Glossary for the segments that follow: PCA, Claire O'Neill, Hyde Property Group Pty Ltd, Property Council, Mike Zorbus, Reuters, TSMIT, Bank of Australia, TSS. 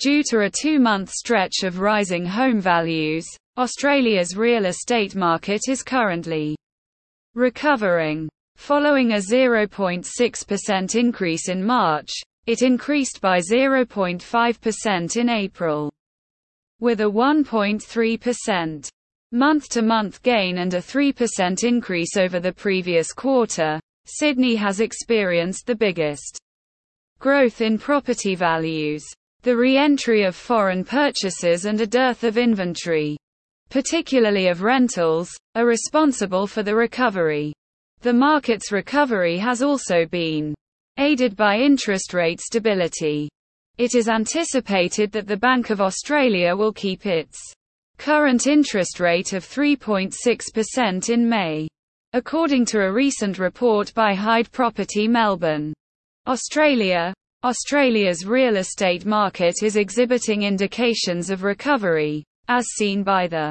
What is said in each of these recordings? Due to a two-month stretch of rising home values, Australia's real estate market is currently recovering. Following a 0.6% increase in March, it increased by 0.5% in April, with a 1.3% month-to-month gain and a 3% increase over the previous quarter. Sydney has experienced the biggest growth in property values. The re-entry of foreign purchases and a dearth of inventory, particularly of rentals, are responsible for the recovery. The market's recovery has also been aided by interest rate stability. It is anticipated that the Bank of Australia will keep its current interest rate of 3.6% in May, according to a recent report by Hyde Property Melbourne. Australia's real estate market is exhibiting indications of recovery, as seen by the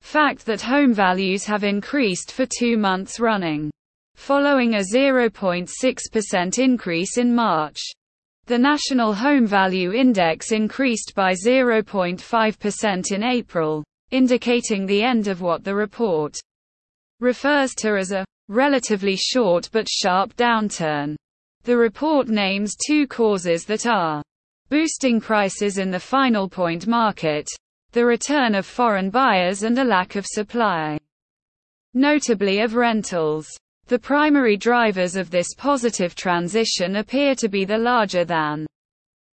fact that home values have increased for 2 months running, following a 0.6% increase in March. The National Home Value Index increased by 0.5% in April, indicating the end of what the report refers to as a relatively short but sharp downturn. The report names two causes that are boosting prices in the final point market: the return of foreign buyers and a lack of supply, notably of rentals. The primary drivers of this positive transition appear to be the larger than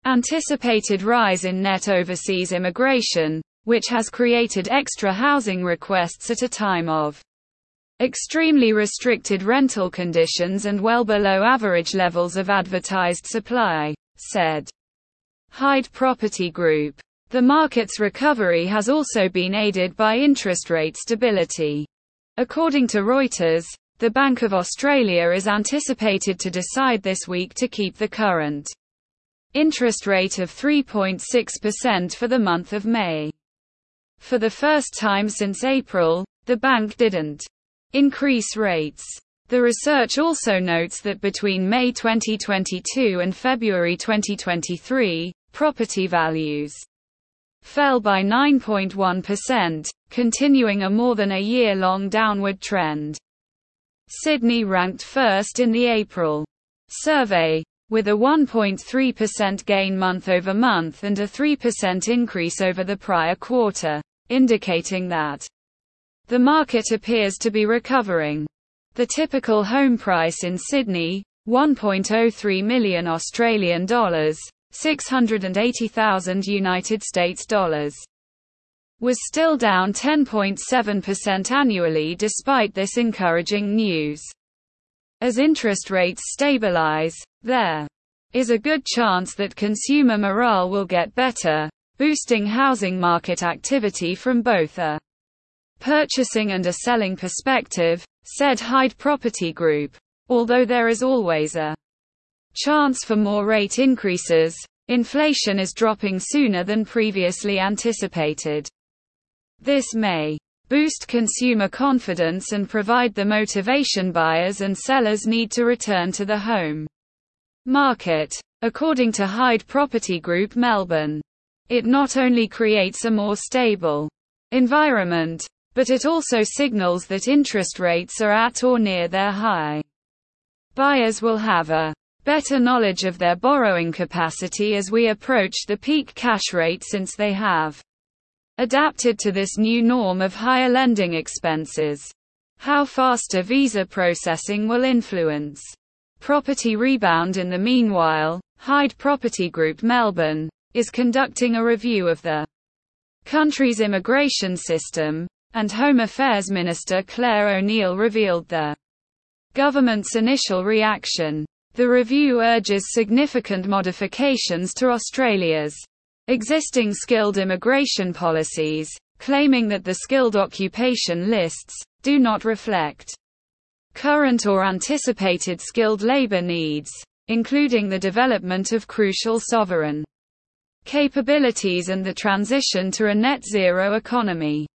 anticipated rise in net overseas immigration, which has created extra housing requests at a time of extremely restricted rental conditions and well below average levels of advertised supply, said Hyde Property Group. The market's recovery has also been aided by interest rate stability. According to Reuters, the Bank of Australia is anticipated to decide this week to keep the current interest rate of 3.6% for the month of May. For the first time since April, the bank didn't increase rates. The research also notes that between May 2022 and February 2023, property values fell by 9.1%, continuing a more than a year-long downward trend. Sydney ranked first in the April survey, with a 1.3% gain month-over-month and a 3% increase over the prior quarter, indicating that the market appears to be recovering. The typical home price in Sydney, $1.03 million Australian dollars, $680,000 US dollars, was still down 10.7% annually despite this encouraging news. As interest rates stabilize, there is a good chance that consumer morale will get better, boosting housing market activity from both a purchasing and a selling perspective, said Hyde Property Group. Although there is always a chance for more rate increases, inflation is dropping sooner than previously anticipated. This may boost consumer confidence and provide the motivation buyers and sellers need to return to the home market, according to Hyde Property Group Melbourne. It not only creates a more stable environment, but it also signals that interest rates are at or near their high. Buyers will have a better knowledge of their borrowing capacity as we approach the peak cash rate, since they have adapted to this new norm of higher lending expenses. How faster visa processing will influence property rebound. In the meanwhile, Hyde Property Group Melbourne is conducting a review of the country's immigration system, and Home Affairs Minister Claire O'Neill revealed the government's initial reaction. The review urges significant modifications to Australia's existing skilled immigration policies, claiming that the skilled occupation lists do not reflect current or anticipated skilled labour needs, including the development of crucial sovereign capabilities and the transition to a net-zero economy.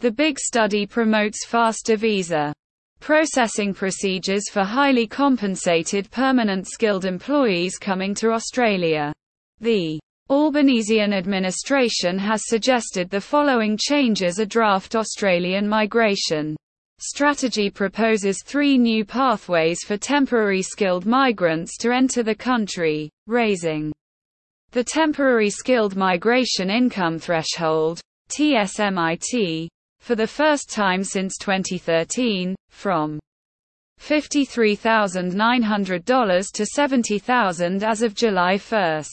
The big study promotes faster visa processing procedures for highly compensated permanent skilled employees coming to Australia. The Albanesian administration has suggested the following changes: a draft Australian migration strategy proposes 3 new pathways for temporary skilled migrants to enter the country, raising the temporary skilled migration income threshold (TSMIT) for the first time since 2013 from $53,900 to $70,000 as of July 1.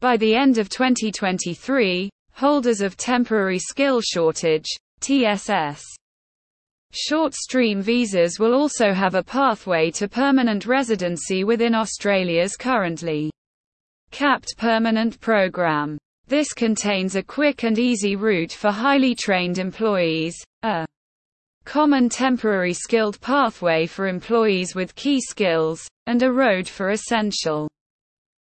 By the end of 2023, holders of temporary skill shortage (TSS) short stream visas will also have a pathway to permanent residency within Australia's currently capped permanent program. This contains a quick and easy route for highly trained employees, a common temporary skilled pathway for employees with key skills, and a road for essential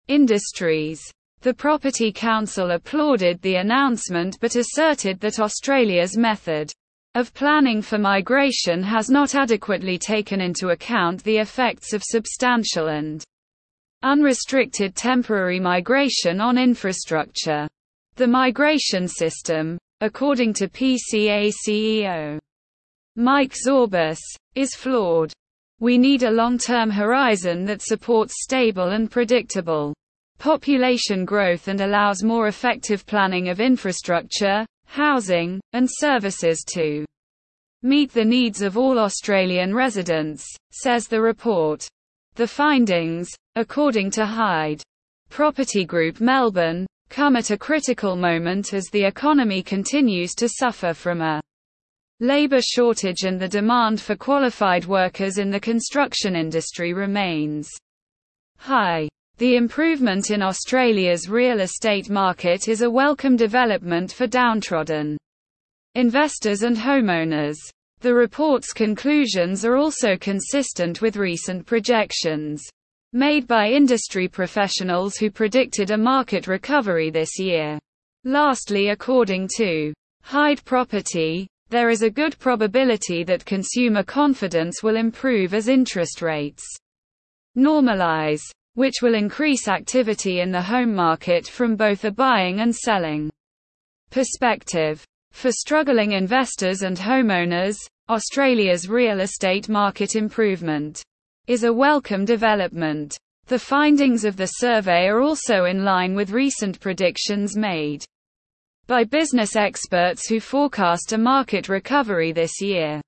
industries. The Property Council applauded the announcement but asserted that Australia's method of planning for migration has not adequately taken into account the effects of substantial and unrestricted temporary migration on infrastructure. The migration system, according to PCA CEO Mike Zorbus, is flawed. We need a long-term horizon that supports stable and predictable population growth and allows more effective planning of infrastructure, housing, and services to meet the needs of all Australian residents, says the report. The findings, according to Hyde Property Group Melbourne, come at a critical moment as the economy continues to suffer from a labour shortage and the demand for qualified workers in the construction industry remains high. The improvement in Australia's real estate market is a welcome development for downtrodden investors and homeowners. The report's conclusions are also consistent with recent projections made by industry professionals who predicted a market recovery this year. Lastly, according to Hyde Property, there is a good probability that consumer confidence will improve as interest rates normalise, which will increase activity in the home market from both a buying and selling perspective. For struggling investors and homeowners, Australia's real estate market improvement is a welcome development. The findings of the survey are also in line with recent predictions made by business experts who forecast a market recovery this year.